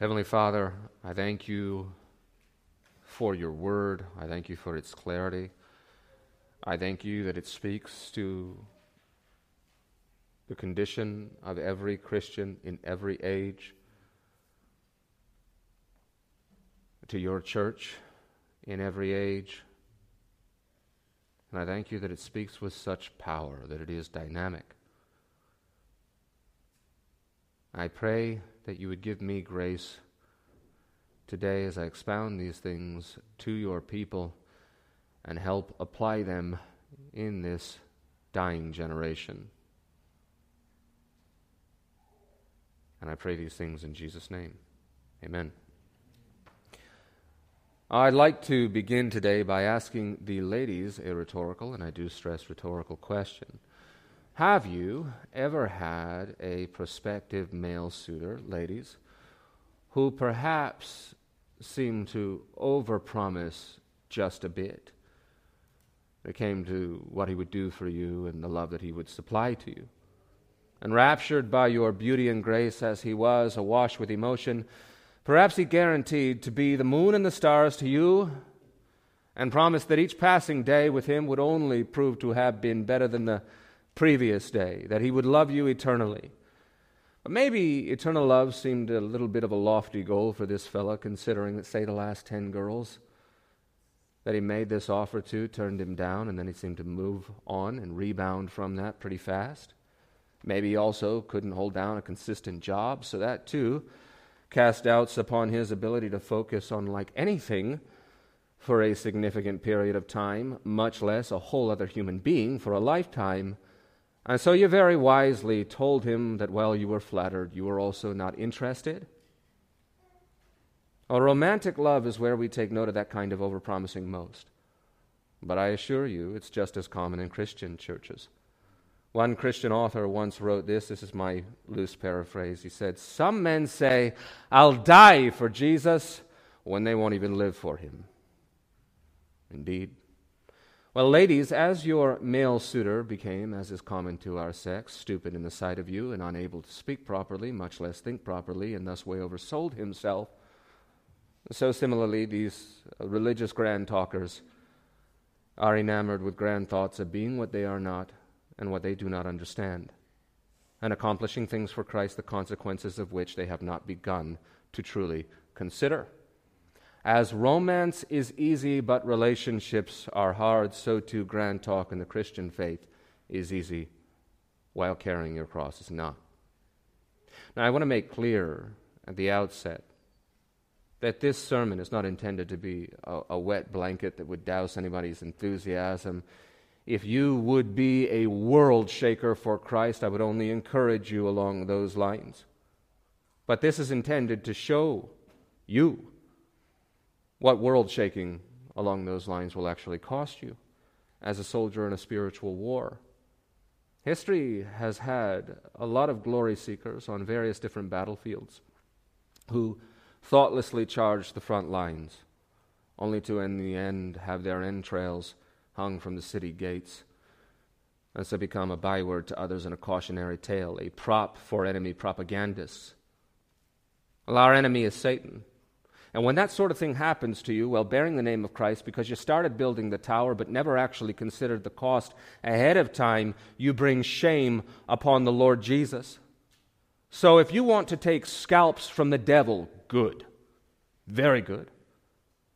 Heavenly Father, I thank you for your word. I thank you for its clarity. I thank you that it speaks to the condition of every Christian in every age, to your church in every age. And I thank you that it speaks with such power, that it is dynamic. I pray that you would give me grace today as I expound these things to your people and help apply them in this dying generation. And I pray these things in Jesus' name. Amen. I'd like to begin today by asking the ladies a rhetorical, and I do stress rhetorical, question. Have you ever had a prospective male suitor, ladies, who perhaps seemed to overpromise just a bit when it came to what he would do for you and the love that he would supply to you? Enraptured by your beauty and grace as he was, awash with emotion, perhaps he guaranteed to be the moon and the stars to you, and promised that each passing day with him would only prove to have been better than the previous day, that he would love you eternally. But maybe eternal love seemed a little bit of a lofty goal for this fella, considering that, say, the last 10 girls that he made this offer to turned him down, and then he seemed to move on and rebound from that pretty fast. Maybe he also couldn't hold down a consistent job, so that too cast doubts upon his ability to focus on, like, anything for a significant period of time, much less a whole other human being for a lifetime. And so you very wisely told him that while you were flattered, you were also not interested. A romantic love is where we take note of that kind of overpromising most. But I assure you, it's just as common in Christian churches. One Christian author once wrote this. This is my loose paraphrase. He said, "Some men say, 'I'll die for Jesus,' when they won't even live for him." Indeed. Well, ladies, as your male suitor became, as is common to our sex, stupid in the sight of you and unable to speak properly, much less think properly, and thus way oversold himself, so similarly these religious grand talkers are enamored with grand thoughts of being what they are not and what they do not understand, and accomplishing things for Christ the consequences of which they have not begun to truly consider. As romance is easy, but relationships are hard, so too grand talk in the Christian faith is easy, while carrying your cross is not. Now, I want to make clear at the outset that this sermon is not intended to be a wet blanket that would douse anybody's enthusiasm. If you would be a world shaker for Christ, I would only encourage you along those lines. But this is intended to show you what world-shaking along those lines will actually cost you as a soldier in a spiritual war. History has had a lot of glory seekers on various different battlefields who thoughtlessly charged the front lines, only to in the end have their entrails hung from the city gates, and so become a byword to others and a cautionary tale, a prop for enemy propagandists. Well, our enemy is Satan. And when that sort of thing happens to you, well, bearing the name of Christ, because you started building the tower but never actually considered the cost ahead of time, you bring shame upon the Lord Jesus. So if you want to take scalps from the devil, good. Very good.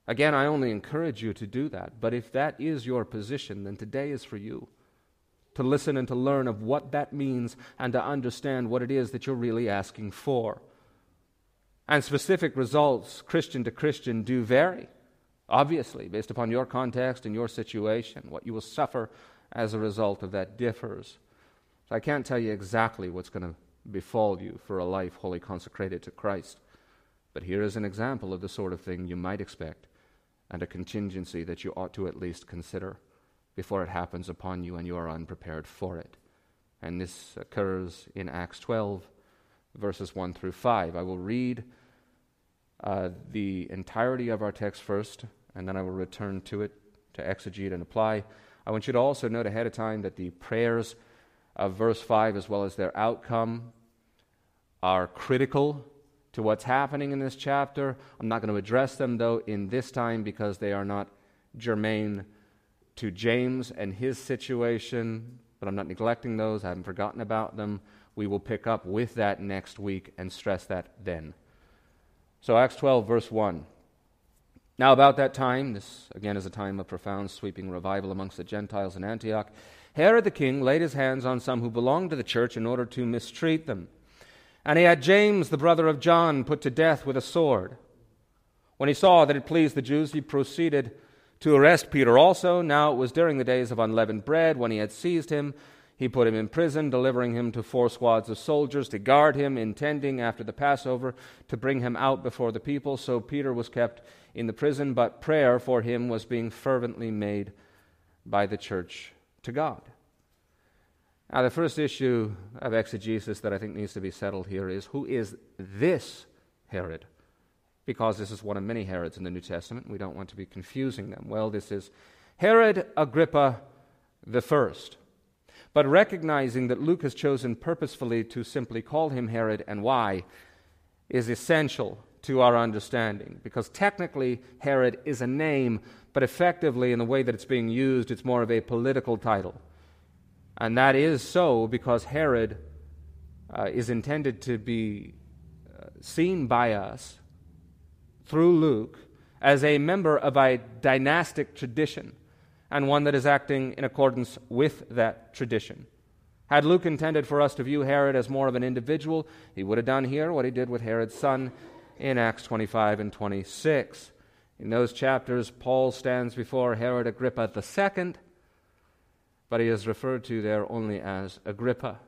Again, I only encourage you to do that. But if that is your position, then today is for you to listen and to learn of what that means and to understand what it is that you're really asking for. And specific results, Christian to Christian, do vary, obviously, based upon your context and your situation. What you will suffer as a result of that differs. So I can't tell you exactly what's going to befall you for a life wholly consecrated to Christ. But here is an example of the sort of thing you might expect and a contingency that you ought to at least consider before it happens upon you and you are unprepared for it. And this occurs in Acts 12, verses 1 through 5. I will read the entirety of our text first, and then I will return to it to exegete and apply. I want you to also note ahead of time that the prayers of verse 5, as well as their outcome, are critical to what's happening in this chapter. I'm not going to address them, though, in this time because they are not germane to James and his situation, but I'm not neglecting those. I haven't forgotten about them. We will pick up with that next week and stress that then. So Acts 12, verse 1. Now about that time, this again is a time of profound sweeping revival amongst the Gentiles in Antioch, Herod the king laid his hands on some who belonged to the church in order to mistreat them. And he had James, the brother of John, put to death with a sword. When he saw that it pleased the Jews, he proceeded to arrest Peter also. Now it was during the days of unleavened bread. When he had seized him, he put him in prison, delivering him to 4 squads of soldiers to guard him, intending after the Passover to bring him out before the people. So Peter was kept in the prison, but prayer for him was being fervently made by the church to God. Now the first issue of exegesis that I think needs to be settled here is, who is this Herod? Because this is one of many Herods in the New Testament. We don't want to be confusing them. Well, this is Herod Agrippa I. But recognizing that Luke has chosen purposefully to simply call him Herod, and why, is essential to our understanding. Because technically, Herod is a name, but effectively, in the way that it's being used, it's more of a political title. And that is so because Herod is intended to be seen by us through Luke as a member of a dynastic tradition, and one that is acting in accordance with that tradition. Had Luke intended for us to view Herod as more of an individual, he would have done here what he did with Herod's son in Acts 25 and 26. In those chapters, Paul stands before Herod Agrippa II, but he is referred to there only as Agrippa.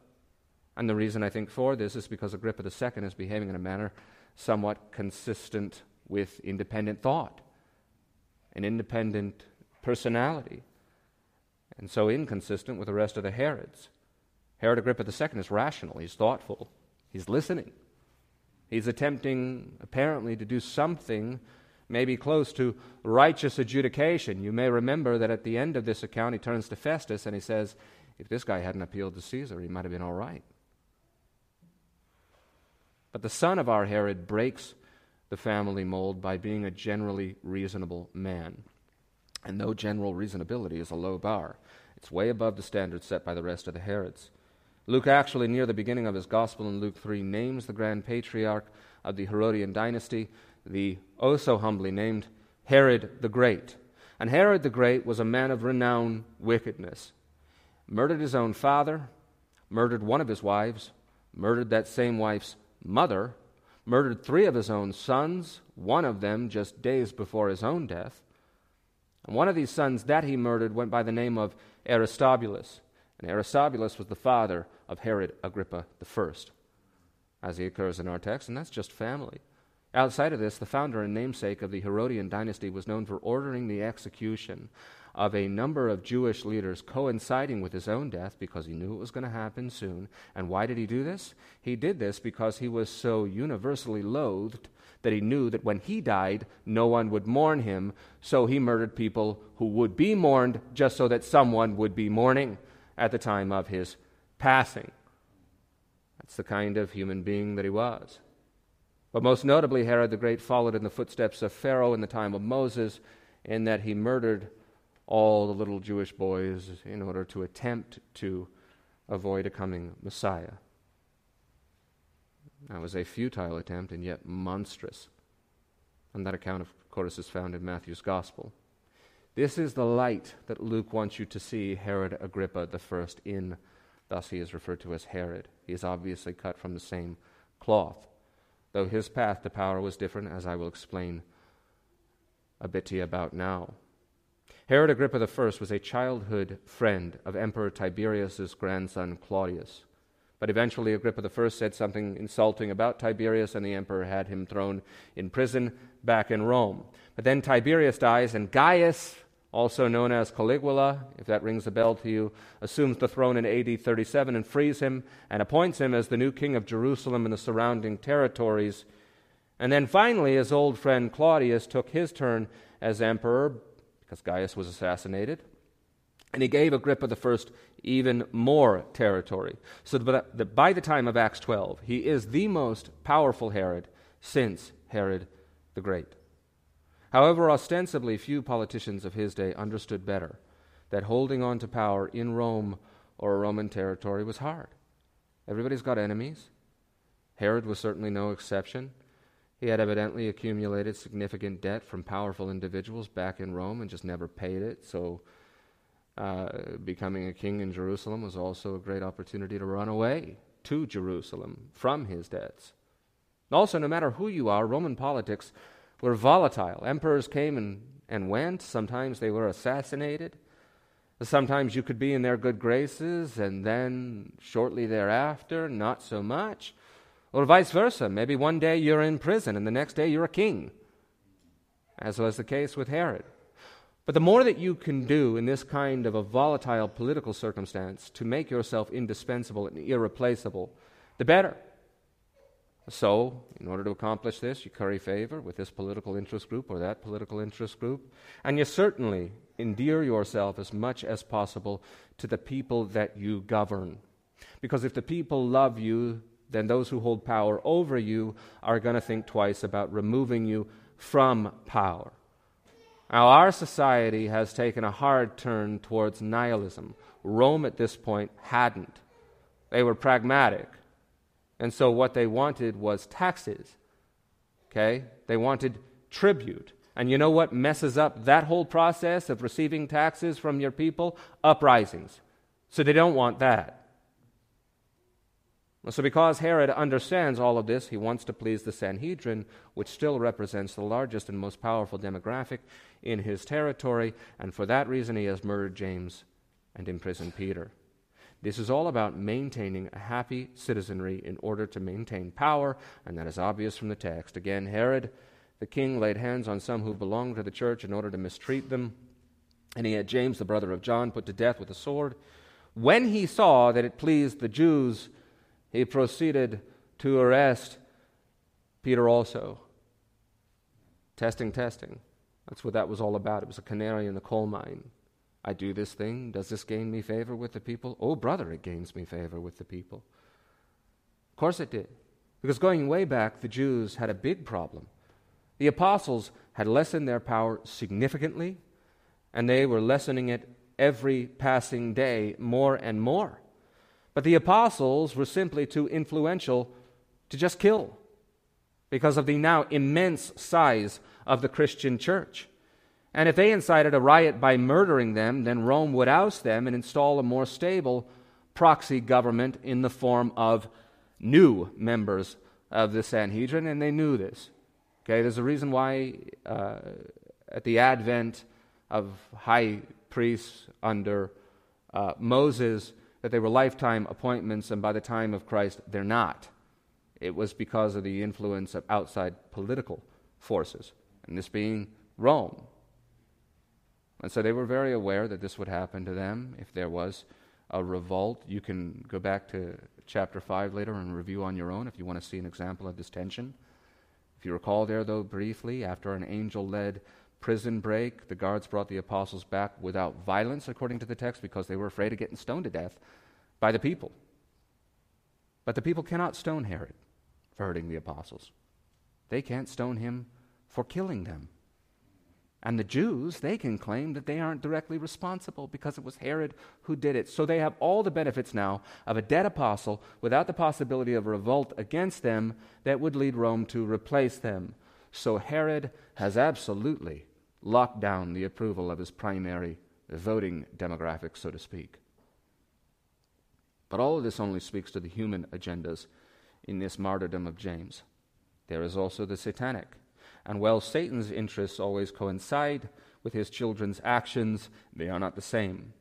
And the reason I think for this is because Agrippa II is behaving in a manner somewhat consistent with independent thought, an independent personality, and so inconsistent with the rest of the Herods. Herod Agrippa II is rational, he's thoughtful, he's listening. He's attempting, apparently, to do something maybe close to righteous adjudication. You may remember that at the end of this account, he turns to Festus and he says, if this guy hadn't appealed to Caesar, he might have been all right. But the son of our Herod breaks the family mold by being a generally reasonable man. And though general reasonability is a low bar, it's way above the standards set by the rest of the Herods. Luke actually, near the beginning of his gospel in Luke 3, names the grand patriarch of the Herodian dynasty, the oh-so-humbly named Herod the Great. And Herod the Great was a man of renowned wickedness. Murdered his own father, murdered one of his wives, murdered that same wife's mother, murdered 3 of his own sons, one of them just days before his own death. And one of these sons that he murdered went by the name of Aristobulus. And Aristobulus was the father of Herod Agrippa I, as he occurs in our text, and that's just family. Outside of this, the founder and namesake of the Herodian dynasty was known for ordering the execution of a number of Jewish leaders coinciding with his own death because he knew it was going to happen soon. And why did he do this? He did this because he was so universally loathed that he knew that when he died, no one would mourn him, so he murdered people who would be mourned just so that someone would be mourning at the time of his passing. That's the kind of human being that he was. But most notably, Herod the Great followed in the footsteps of Pharaoh in the time of Moses, in that he murdered all the little Jewish boys in order to attempt to avoid a coming Messiah. That was a futile attempt and yet monstrous. And that account, of course, is found in Matthew's Gospel. This is the light that Luke wants you to see Herod Agrippa I in. Thus he is referred to as Herod. He is obviously cut from the same cloth, though his path to power was different, as I will explain a bit to you about now. Herod Agrippa I was a childhood friend of Emperor Tiberius' grandson Claudius. But eventually Agrippa I said something insulting about Tiberius, and the emperor had him thrown in prison back in Rome. But then Tiberius dies, and Gaius, also known as Caligula, if that rings a bell to you, assumes the throne in AD 37 and frees him and appoints him as the new king of Jerusalem and the surrounding territories. And then finally his old friend Claudius took his turn as emperor, because Gaius was assassinated, and he gave Agrippa I even more territory. So that by the time of Acts 12, he is the most powerful Herod since Herod the Great. However, ostensibly few politicians of his day understood better that holding on to power in Rome or Roman territory was hard. Everybody's got enemies. Herod was certainly no exception. He had evidently accumulated significant debt from powerful individuals back in Rome and just never paid it, so becoming a king in Jerusalem was also a great opportunity to run away to Jerusalem from his debts. Also, no matter who you are, Roman politics were volatile. Emperors came and went. Sometimes they were assassinated. Sometimes you could be in their good graces, and then shortly thereafter, not so much. Or vice versa. Maybe one day you're in prison, and the next day you're a king, as was the case with Herod. But the more that you can do in this kind of a volatile political circumstance to make yourself indispensable and irreplaceable, the better. So, in order to accomplish this, you curry favor with this political interest group or that political interest group, and you certainly endear yourself as much as possible to the people that you govern. Because if the people love you, then those who hold power over you are going to think twice about removing you from power. Now, our society has taken a hard turn towards nihilism. Rome at this point hadn't. They were pragmatic. And so what they wanted was taxes. Okay? They wanted tribute. And you know what messes up that whole process of receiving taxes from your people? Uprisings. So they don't want that. So because Herod understands all of this, he wants to please the Sanhedrin, which still represents the largest and most powerful demographic in his territory, and for that reason he has murdered James and imprisoned Peter. This is all about maintaining a happy citizenry in order to maintain power, and that is obvious from the text. Again, Herod the king laid hands on some who belonged to the church in order to mistreat them, and he had James, the brother of John, put to death with a sword. When he saw that it pleased the Jews, he proceeded to arrest Peter also. Testing. That's what that was all about. It was a canary in the coal mine. I do this thing. Does this gain me favor with the people? Oh, brother, it gains me favor with the people. Of course it did. Because going way back, the Jews had a big problem. The apostles had lessened their power significantly, and they were lessening it every passing day more and more. But the apostles were simply too influential to just kill because of the now immense size of the Christian church. And if they incited a riot by murdering them, then Rome would oust them and install a more stable proxy government in the form of new members of the Sanhedrin, and they knew this. Okay, there's a reason why at the advent of high priests under Moses, that they were lifetime appointments, and by the time of Christ, they're not. It was because of the influence of outside political forces, and this being Rome. And so they were very aware that this would happen to them if there was a revolt. You can go back to chapter 5 later and review on your own if you want to see an example of this tension. If you recall there, though, briefly, after an angel-led prison break, the guards brought the apostles back without violence, according to the text, because they were afraid of getting stoned to death by the people. But the people cannot stone Herod for hurting the apostles. They can't stone him for killing them. And the Jews, they can claim that they aren't directly responsible because it was Herod who did it. So they have all the benefits now of a dead apostle without the possibility of revolt against them that would lead Rome to replace them. So Herod has absolutely locked down the approval of his primary voting demographic, so to speak. But all of this only speaks to the human agendas in this martyrdom of James. There is also the satanic. And while Satan's interests always coincide with his children's actions, they are not the same.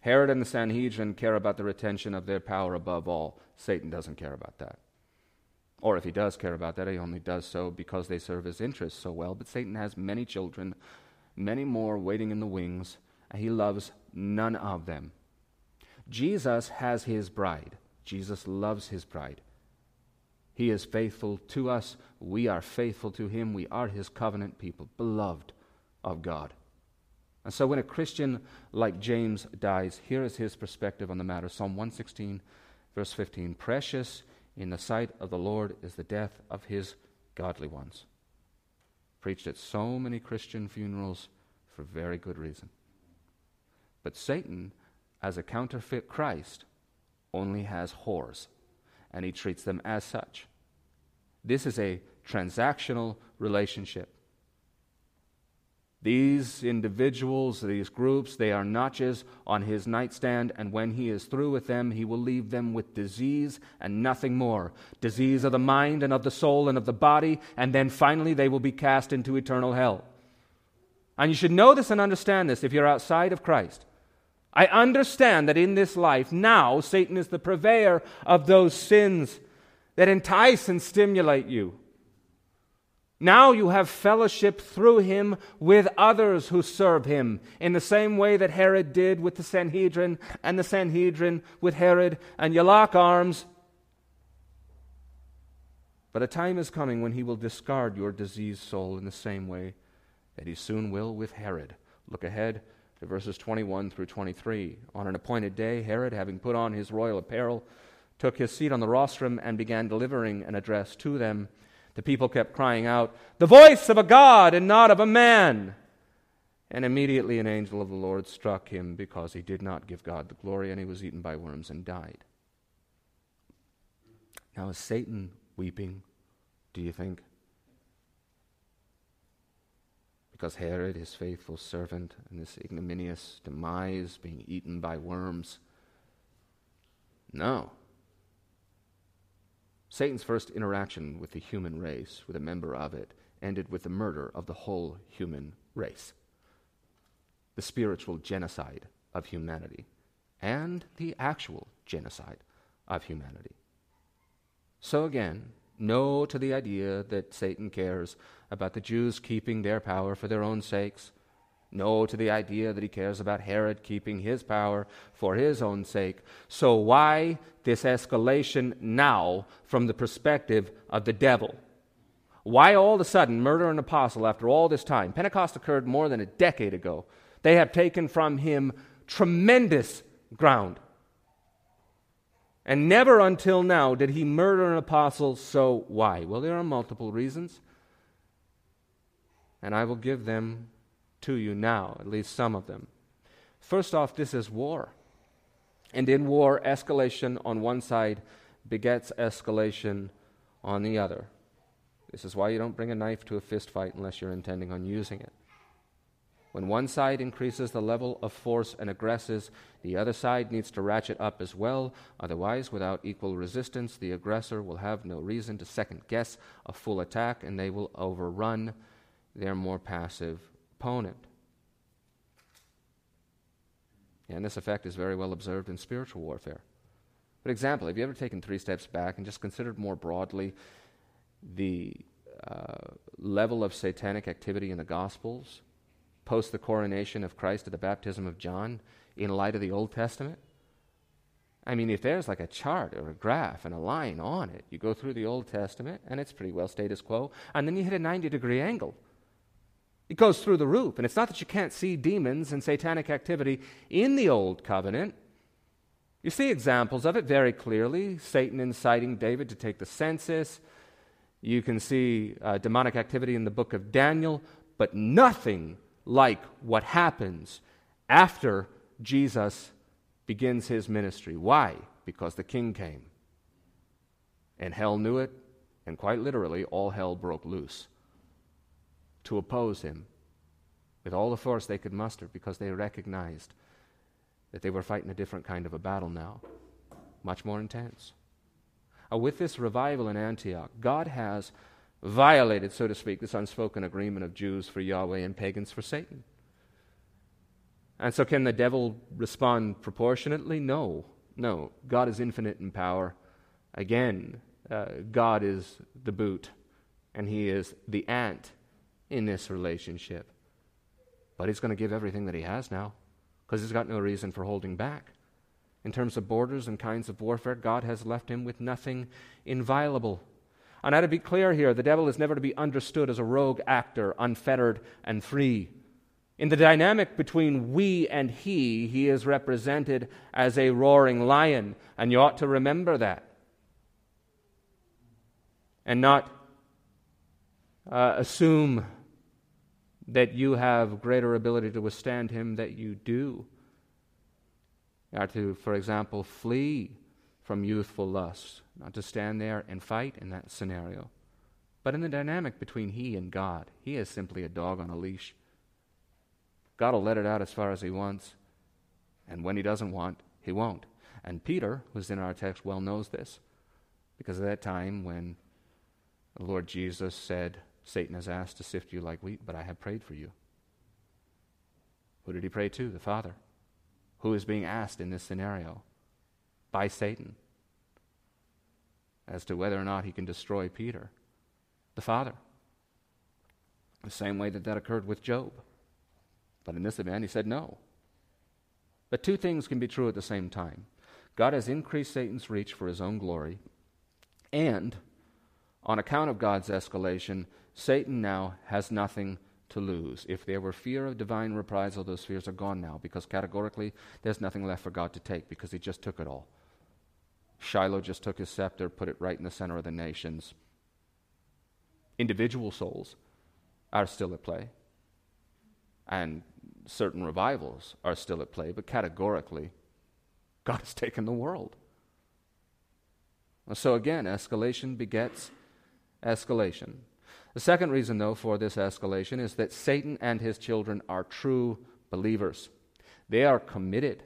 Herod and the Sanhedrin care about the retention of their power above all. Satan doesn't care about that. Or if he does care about that, he only does so because they serve his interests so well. But Satan has many children, many more waiting in the wings, and he loves none of them. Jesus has his bride. Jesus loves his bride. He is faithful to us. We are faithful to him. We are his covenant people, beloved of God. And so when a Christian like James dies, here is his perspective on the matter. Psalm 116, verse 15, "Precious in the sight of the Lord is the death of his godly ones." Preached at so many Christian funerals for very good reason. But Satan, as a counterfeit Christ, only has whores, and he treats them as such. This is a transactional relationship. These individuals, these groups, they are notches on his nightstand, and when he is through with them, he will leave them with disease and nothing more. Disease of the mind and of the soul and of the body, and then finally they will be cast into eternal hell. And you should know this and understand this if you're outside of Christ. I understand that in this life, now, Satan is the purveyor of those sins that entice and stimulate you. Now you have fellowship through him with others who serve him, in the same way that Herod did with the Sanhedrin, and the Sanhedrin with Herod, and you lock arms. But a time is coming when he will discard your diseased soul in the same way that he soon will with Herod. Look ahead to verses 21 through 23. "On an appointed day, Herod, having put on his royal apparel, took his seat on the rostrum and began delivering an address to them. The people kept crying out, 'The voice of a god and not of a man!' And immediately an angel of the Lord struck him because he did not give God the glory, and he was eaten by worms and died." Now is Satan weeping, do you think? Because Herod, his faithful servant, and this ignominious demise, being eaten by worms? No. Satan's first interaction with the human race, with a member of it, ended with the murder of the whole human race. The spiritual genocide of humanity, and the actual genocide of humanity. So again, no to the idea that Satan cares about the Jews keeping their power for their own sakes. No to the idea that he cares about Herod keeping his power for his own sake. So why this escalation now from the perspective of the devil? Why all of a sudden murder an apostle after all this time? Pentecost occurred more than a decade ago. They have taken from him tremendous ground. And never until now did he murder an apostle, so why? Well, there are multiple reasons, and I will give them to you now, at least some of them. First off, this is war. And in war, escalation on one side begets escalation on the other. This is why you don't bring a knife to a fist fight unless you're intending on using it. When one side increases the level of force and aggresses, the other side needs to ratchet up as well. Otherwise, without equal resistance, the aggressor will have no reason to second-guess a full attack, and they will overrun their more passive opponent. And this effect is very well observed in spiritual warfare. For example, have you ever taken 3 steps back and just considered more broadly the level of satanic activity in the Gospels? Post the coronation of Christ at the baptism of John in light of the Old Testament? I mean, if there's like a chart or a graph and a line on it, you go through the Old Testament and it's pretty well status quo, and then you hit a 90-degree angle. It goes through the roof, and it's not that you can't see demons and satanic activity in the Old Covenant. You see examples of it very clearly. Satan inciting David to take the census, You can see demonic activity in the book of Daniel, but nothing like what happens after Jesus begins his ministry. Why? Because the king came. And hell knew it, and quite literally, all hell broke loose to oppose him with all the force they could muster, because they recognized that they were fighting a different kind of a battle now, much more intense. With this revival in Antioch, God has violated, so to speak, this unspoken agreement of Jews for Yahweh and pagans for Satan. And so can the devil respond proportionately? No. God is infinite in power. Again, God is the boot, and he is the ant in this relationship. But he's going to give everything that he has now, because he's got no reason for holding back. In terms of borders and kinds of warfare, God has left him with nothing inviolable. And now, to be clear here, the devil is never to be understood as a rogue actor, unfettered and free. In the dynamic between we and he is represented as a roaring lion, and you ought to remember that. And not assume that you have greater ability to withstand him than you do. You are to, for example, flee from youthful lusts, not to stand there and fight in that scenario. But in the dynamic between he and God, he is simply a dog on a leash. God will let it out as far as he wants, and when he doesn't want, he won't. And Peter, who's in our text, well knows this, because of that time when the Lord Jesus said, Satan has asked to sift you like wheat, but I have prayed for you. Who did he pray to? The Father. Who is being asked in this scenario? By Satan. As to whether or not he can destroy Peter. The Father. The same way that occurred with Job. But in this event, he said no. But two things can be true at the same time. God has increased Satan's reach for his own glory, and on account of God's escalation, Satan now has nothing to lose. If there were fear of divine reprisal, those fears are gone now, because categorically, there's nothing left for God to take, because he just took it all. Shiloh just took his scepter, put it right in the center of the nations. Individual souls are still at play, and certain revivals are still at play, but categorically, God has taken the world. So again, escalation begets escalation. The second reason, though, for this escalation is that Satan and his children are true believers. They are committed.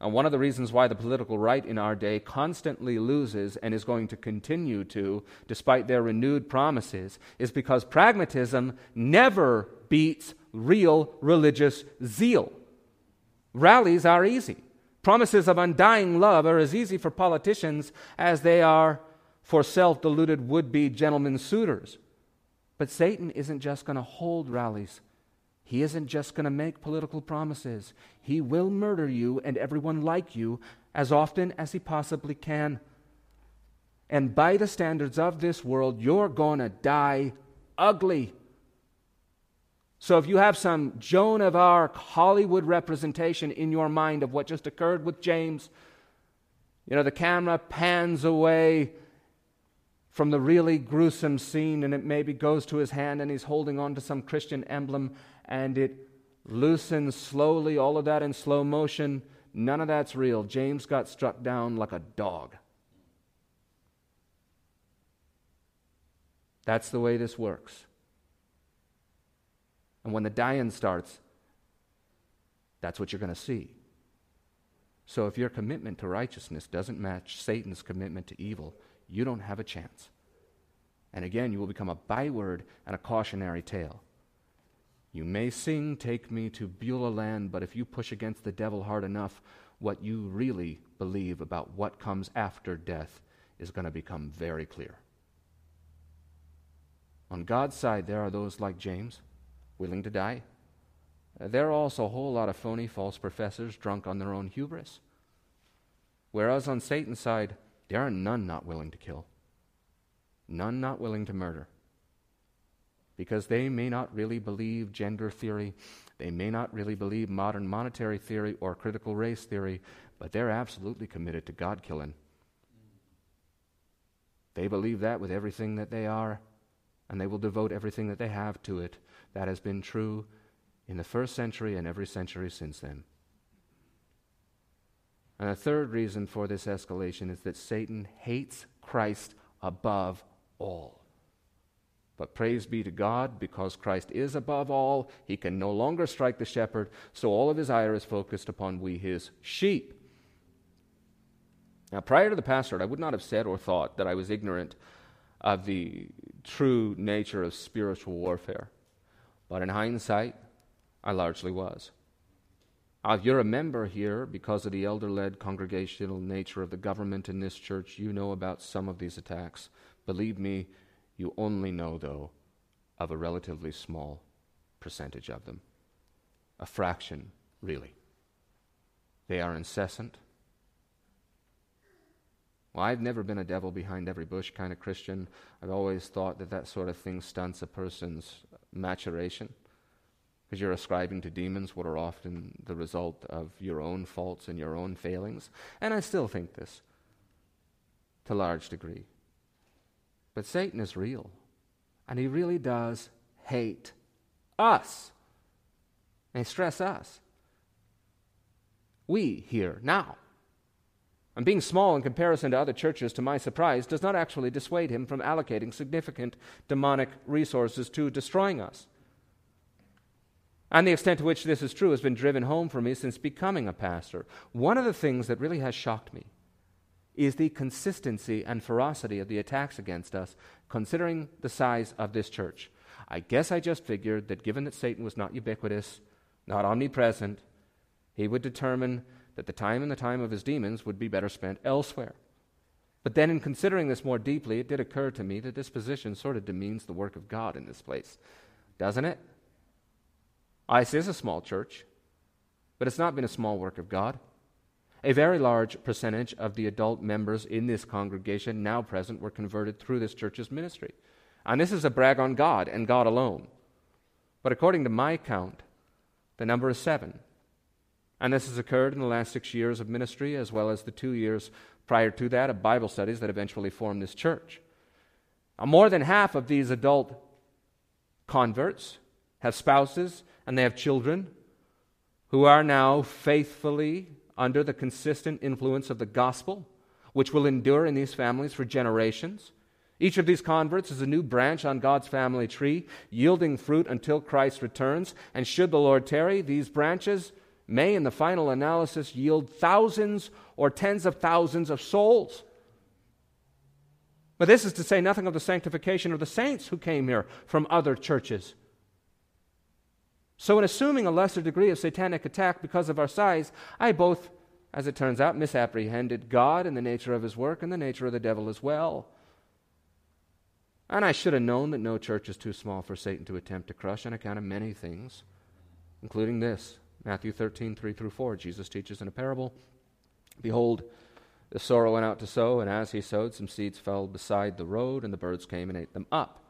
And one of the reasons why the political right in our day constantly loses and is going to continue to, despite their renewed promises, is because pragmatism never beats real religious zeal. Rallies are easy. Promises of undying love are as easy for politicians as they are for self-deluded would-be gentlemen suitors. But Satan isn't just going to hold rallies. He isn't just going to make political promises. He will murder you and everyone like you as often as he possibly can. And by the standards of this world, you're going to die ugly. So if you have some Joan of Arc Hollywood representation in your mind of what just occurred with James, you know, the camera pans away from the really gruesome scene, and it maybe goes to his hand, and he's holding on to some Christian emblem, and it loosens slowly, all of that in slow motion. None of that's real. James got struck down like a dog. That's the way this works. And when the dying starts, that's what you're going to see. So if your commitment to righteousness doesn't match Satan's commitment to evil, you don't have a chance. And again, you will become a byword and a cautionary tale. You may sing, "Take me to Beulah land," but if you push against the devil hard enough, what you really believe about what comes after death is going to become very clear. On God's side, there are those like James, willing to die. There are also a whole lot of phony false professors drunk on their own hubris. Whereas on Satan's side, there are none not willing to kill, none not willing to murder, because they may not really believe gender theory, they may not really believe modern monetary theory or critical race theory, but they're absolutely committed to God killing. They believe that with everything that they are, and they will devote everything that they have to it. That has been true in the first century and every century since then. And a third reason for this escalation is that Satan hates Christ above all. But praise be to God, because Christ is above all, he can no longer strike the shepherd, so all of his ire is focused upon we, his sheep. Now, prior to the pastorate, I would not have said or thought that I was ignorant of the true nature of spiritual warfare. But in hindsight, I largely was. If you're a member here, because of the elder-led congregational nature of the government in this church, you know about some of these attacks. Believe me, you only know, though, of a relatively small percentage of them. A fraction, really. They are incessant. Well, I've never been a devil behind every bush kind of Christian. I've always thought that that sort of thing stunts a person's maturation, because you're ascribing to demons what are often the result of your own faults and your own failings. And I still think this to a large degree. But Satan is real, and he really does hate us. And stress us. We here, now. And being small in comparison to other churches, to my surprise, does not actually dissuade him from allocating significant demonic resources to destroying us. And the extent to which this is true has been driven home for me since becoming a pastor. One of the things that really has shocked me is the consistency and ferocity of the attacks against us, considering the size of this church. I guess I just figured that given that Satan was not ubiquitous, not omnipresent, he would determine that the time and the time of his demons would be better spent elsewhere. But then in considering this more deeply, it did occur to me that this position sort of demeans the work of God in this place, doesn't it? ICE is a small church, but it's not been a small work of God. A very large percentage of the adult members in this congregation now present were converted through this church's ministry. And this is a brag on God and God alone. But according to my count, the number is 7. And this has occurred in the last 6 years of ministry, as well as the 2 years prior to that of Bible studies that eventually formed this church. Now, more than half of these adult converts have spouses, and they have children who are now faithfully under the consistent influence of the gospel, which will endure in these families for generations. Each of these converts is a new branch on God's family tree, yielding fruit until Christ returns. And should the Lord tarry, these branches may, in the final analysis, yield thousands or tens of thousands of souls. But this is to say nothing of the sanctification of the saints who came here from other churches. So in assuming a lesser degree of satanic attack because of our size, I both, as it turns out, misapprehended God and the nature of his work and the nature of the devil as well. And I should have known that no church is too small for Satan to attempt to crush on account of many things, including this. Matthew 13, 3-4, Jesus teaches in a parable, "Behold, the sower went out to sow, and as he sowed, some seeds fell beside the road, and the birds came and ate them up."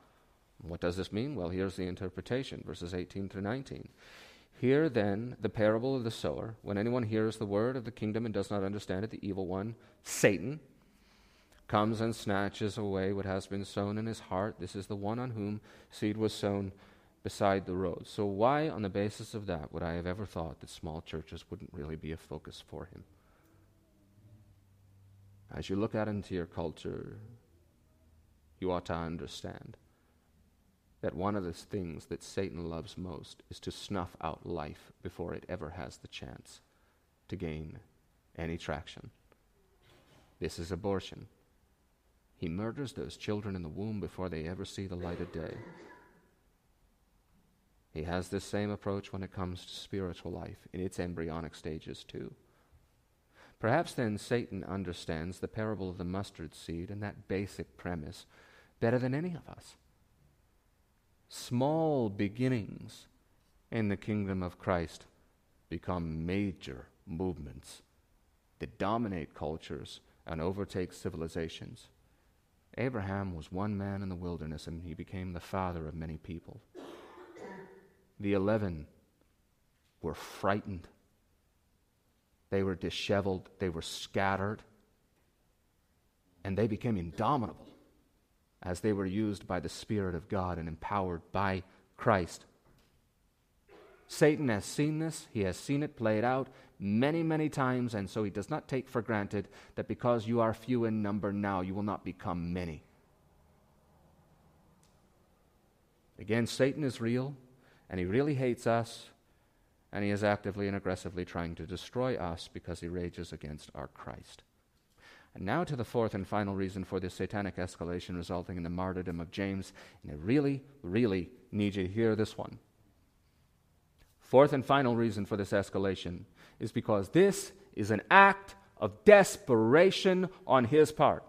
What does this mean? Well, here's the interpretation, verses 18-19. "Hear then the parable of the sower. When anyone hears the word of the kingdom and does not understand it, the evil one, Satan, comes and snatches away what has been sown in his heart. This is the one on whom seed was sown beside the road." So why, on the basis of that, would I have ever thought that small churches wouldn't really be a focus for him? As you look out into your culture, you ought to understand that one of the things that Satan loves most is to snuff out life before it ever has the chance to gain any traction. This is abortion. He murders those children in the womb before they ever see the light of day. He has this same approach when it comes to spiritual life, in its embryonic stages too. Perhaps then Satan understands the parable of the mustard seed and that basic premise better than any of us. Small beginnings in the kingdom of Christ become major movements that dominate cultures and overtake civilizations. Abraham was one man in the wilderness, and he became the father of many people. The 11 were frightened. They were disheveled. They were scattered. And they became indomitable. as they were used by the Spirit of God and empowered by Christ. Satan has seen this. He has seen it played out many, many times, and so he does not take for granted that because you are few in number now, you will not become many. Again, Satan is real, and he really hates us, and he is actively and aggressively trying to destroy us because he rages against our Christ. And now to the fourth and final reason for this satanic escalation resulting in the martyrdom of James, and I really, really need you to hear this one. Fourth and final reason for this escalation is because this is an act of desperation on his part.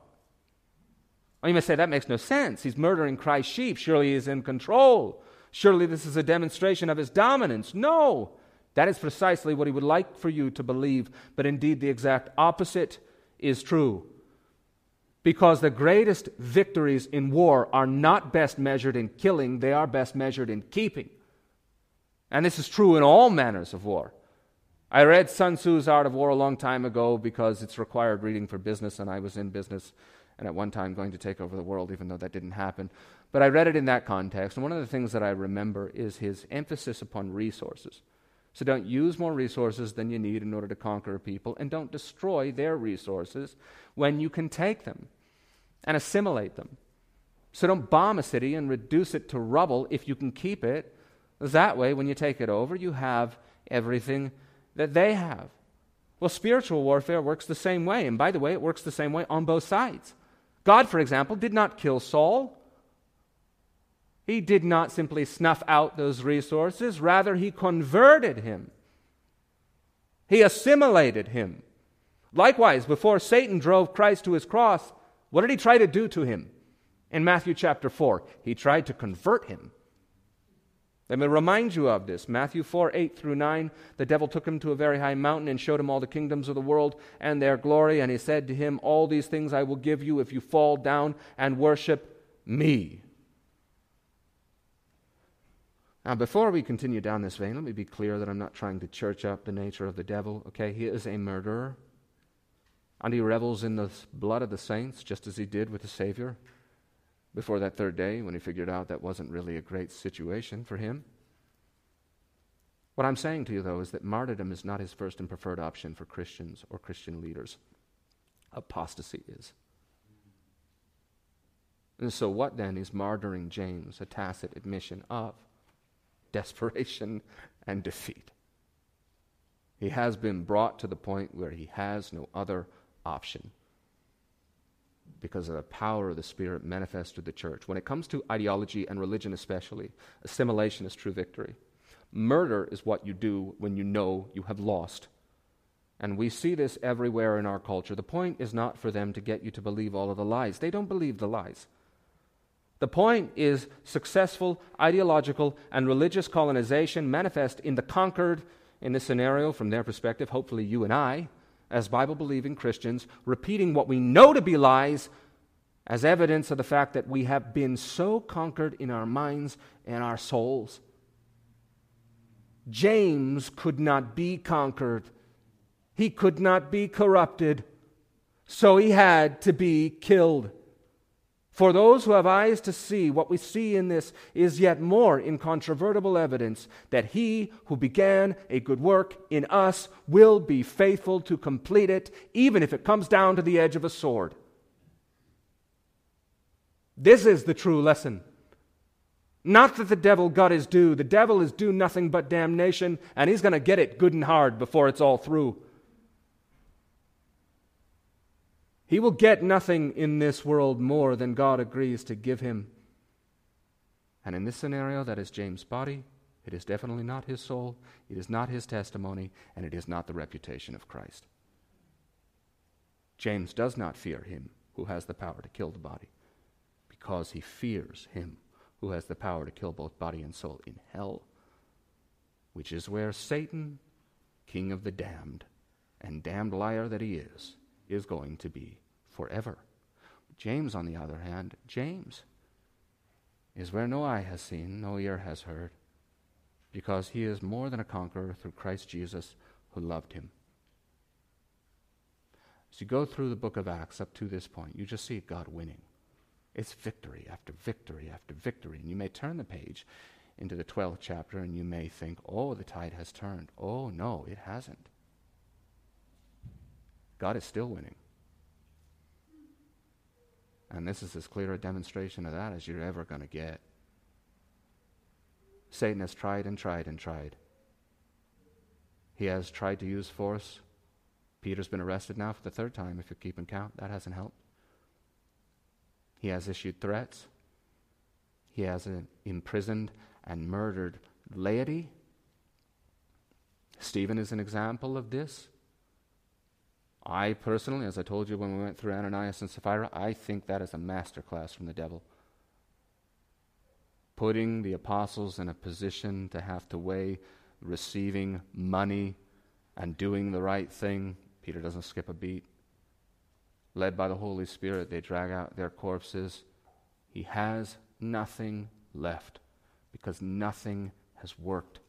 Well, you may say, that makes no sense. He's murdering Christ's sheep. Surely he's in control. Surely this is a demonstration of his dominance. No, that is precisely what he would like for you to believe, but indeed the exact opposite is true. Because the greatest victories in war are not best measured in killing, they are best measured in keeping. And this is true in all manners of war. I read Sun Tzu's Art of War a long time ago because it's required reading for business, and I was in business and at one time going to take over the world, even though that didn't happen. But I read it in that context, and one of the things that I remember is his emphasis upon resources. So don't use more resources than you need in order to conquer people, and don't destroy their resources when you can take them and assimilate them. So don't bomb a city and reduce it to rubble if you can keep it. That way, when you take it over, you have everything that they have. Well, spiritual warfare works the same way. And by the way, it works the same way on both sides. God, for example, did not kill Saul. He did not simply snuff out those resources. Rather, he converted him. He assimilated him. Likewise, before Satan drove Christ to his cross, what did he try to do to him? In Matthew chapter 4, he tried to convert him. Let me remind you of this. Matthew 4, 8 through 9, the devil took him to a very high mountain and showed him all the kingdoms of the world and their glory. And he said to him, all these things I will give you if you fall down and worship me. Now, before we continue down this vein, let me be clear that I'm not trying to church up the nature of the devil. Okay, he is a murderer. And he revels in the blood of the saints, just as he did with the Savior. Before that third day, when he figured out that wasn't really a great situation for him. What I'm saying to you, though, is that martyrdom is not his first and preferred option for Christians or Christian leaders. Apostasy is. And so what, then, is martyring James a tacit admission of? Desperation and defeat. He has been brought to the point where he has no other option, because of the power of the Spirit manifest through the church. When it comes to ideology and religion especially, assimilation is true victory. Murder is what you do when you know you have lost. And we see this everywhere in our culture. The point is not for them to get you to believe all of the lies. They don't believe the lies. The point is successful ideological and religious colonization manifest in the conquered, in this scenario, from their perspective, hopefully you and I, as Bible-believing Christians, repeating what we know to be lies as evidence of the fact that we have been so conquered in our minds and our souls. James could not be conquered. He could not be corrupted. So he had to be killed. For those who have eyes to see, what we see in this is yet more incontrovertible evidence that he who began a good work in us will be faithful to complete it, even if it comes down to the edge of a sword. This is the true lesson. Not that the devil got his due. The devil is due nothing but damnation, and he's going to get it good and hard before it's all through. He will get nothing in this world more than God agrees to give him. And in this scenario, that is James' body. It is definitely not his soul. It is not his testimony. And it is not the reputation of Christ. James does not fear him who has the power to kill the body, because he fears him who has the power to kill both body and soul in hell, which is where Satan, king of the damned, and damned liar that he is going to be forever. James, on the other hand, James is where no eye has seen, no ear has heard, because he is more than a conqueror through Christ Jesus who loved him. As you go through the book of Acts up to this point, you just see God winning. It's victory after victory after victory. And you may turn the page into the 12th chapter and you may think, oh, the tide has turned. Oh, no, it hasn't. God is still winning. And this is as clear a demonstration of that as you're ever going to get. Satan has tried and tried and tried. He has tried to use force. Peter's been arrested now for the third time, if you're keeping count. That hasn't helped. He has issued threats. He has imprisoned and murdered laity. Stephen is an example of this. I personally, as I told you when we went through Ananias and Sapphira, I think that is a masterclass from the devil. Putting the apostles in a position to have to weigh receiving money and doing the right thing. Peter doesn't skip a beat. Led by the Holy Spirit, they drag out their corpses. He has nothing left because nothing has worked.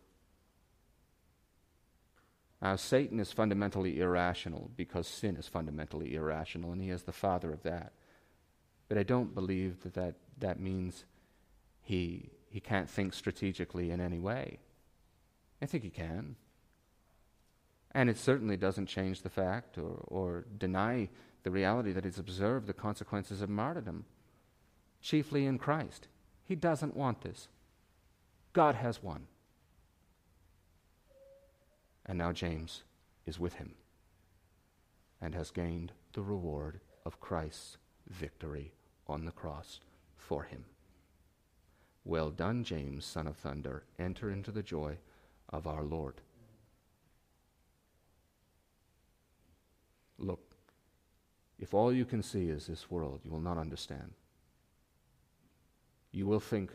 Now, Satan is fundamentally irrational because sin is fundamentally irrational, and he is the father of that. But I don't believe that means he can't think strategically in any way. I think he can. And it certainly doesn't change the fact or deny the reality that he's observed the consequences of martyrdom, chiefly in Christ. He doesn't want this. God has won. And now James is with him and has gained the reward of Christ's victory on the cross for him. Well done, James, son of thunder. Enter into the joy of our Lord. Look, if all you can see is this world, you will not understand. You will think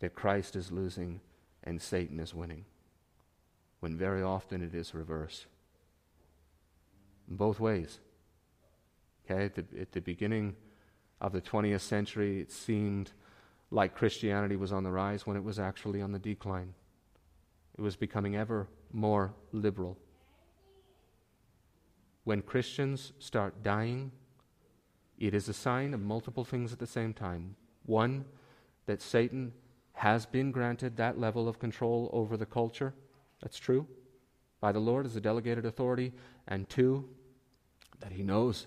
that Christ is losing and Satan is winning, when very often it is reverse. In both ways. Okay, at the beginning of the 20th century, it seemed like Christianity was on the rise when it was actually on the decline. It was becoming ever more liberal. When Christians start dying, it is a sign of multiple things at the same time. One, that Satan has been granted that level of control over the culture. That's true. By the Lord as a delegated authority. And two, that he knows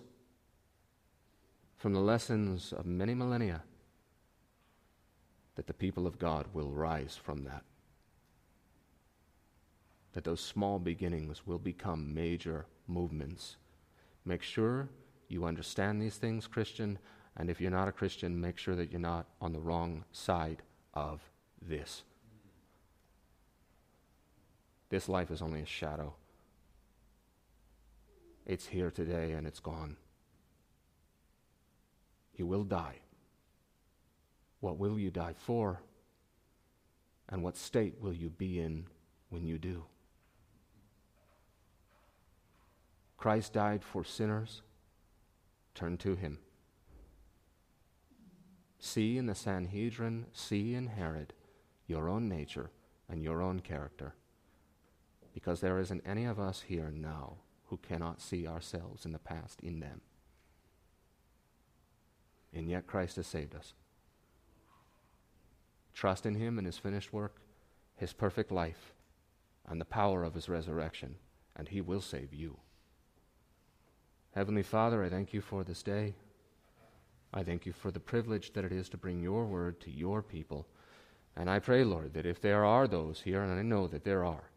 from the lessons of many millennia that the people of God will rise from that. That those small beginnings will become major movements. Make sure you understand these things, Christian, and if you're not a Christian, make sure that you're not on the wrong side of this. This life is only a shadow. It's here today and it's gone. You will die. What will you die for? And what state will you be in when you do? Christ died for sinners. Turn to him. See in the Sanhedrin, see in Herod, your own nature and your own character. Because there isn't any of us here now who cannot see ourselves in the past in them. And yet Christ has saved us. Trust in him and his finished work, his perfect life, and the power of his resurrection, and he will save you. Heavenly Father, I thank you for this day. I thank you for the privilege that it is to bring your word to your people. And I pray, Lord, that if there are those here, and I know that there are,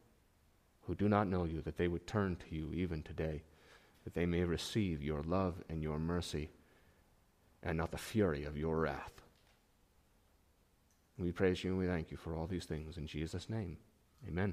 who do not know you, that they would turn to you even today, that they may receive your love and your mercy, and not the fury of your wrath. We praise you and we thank you for all these things in Jesus' name. Amen.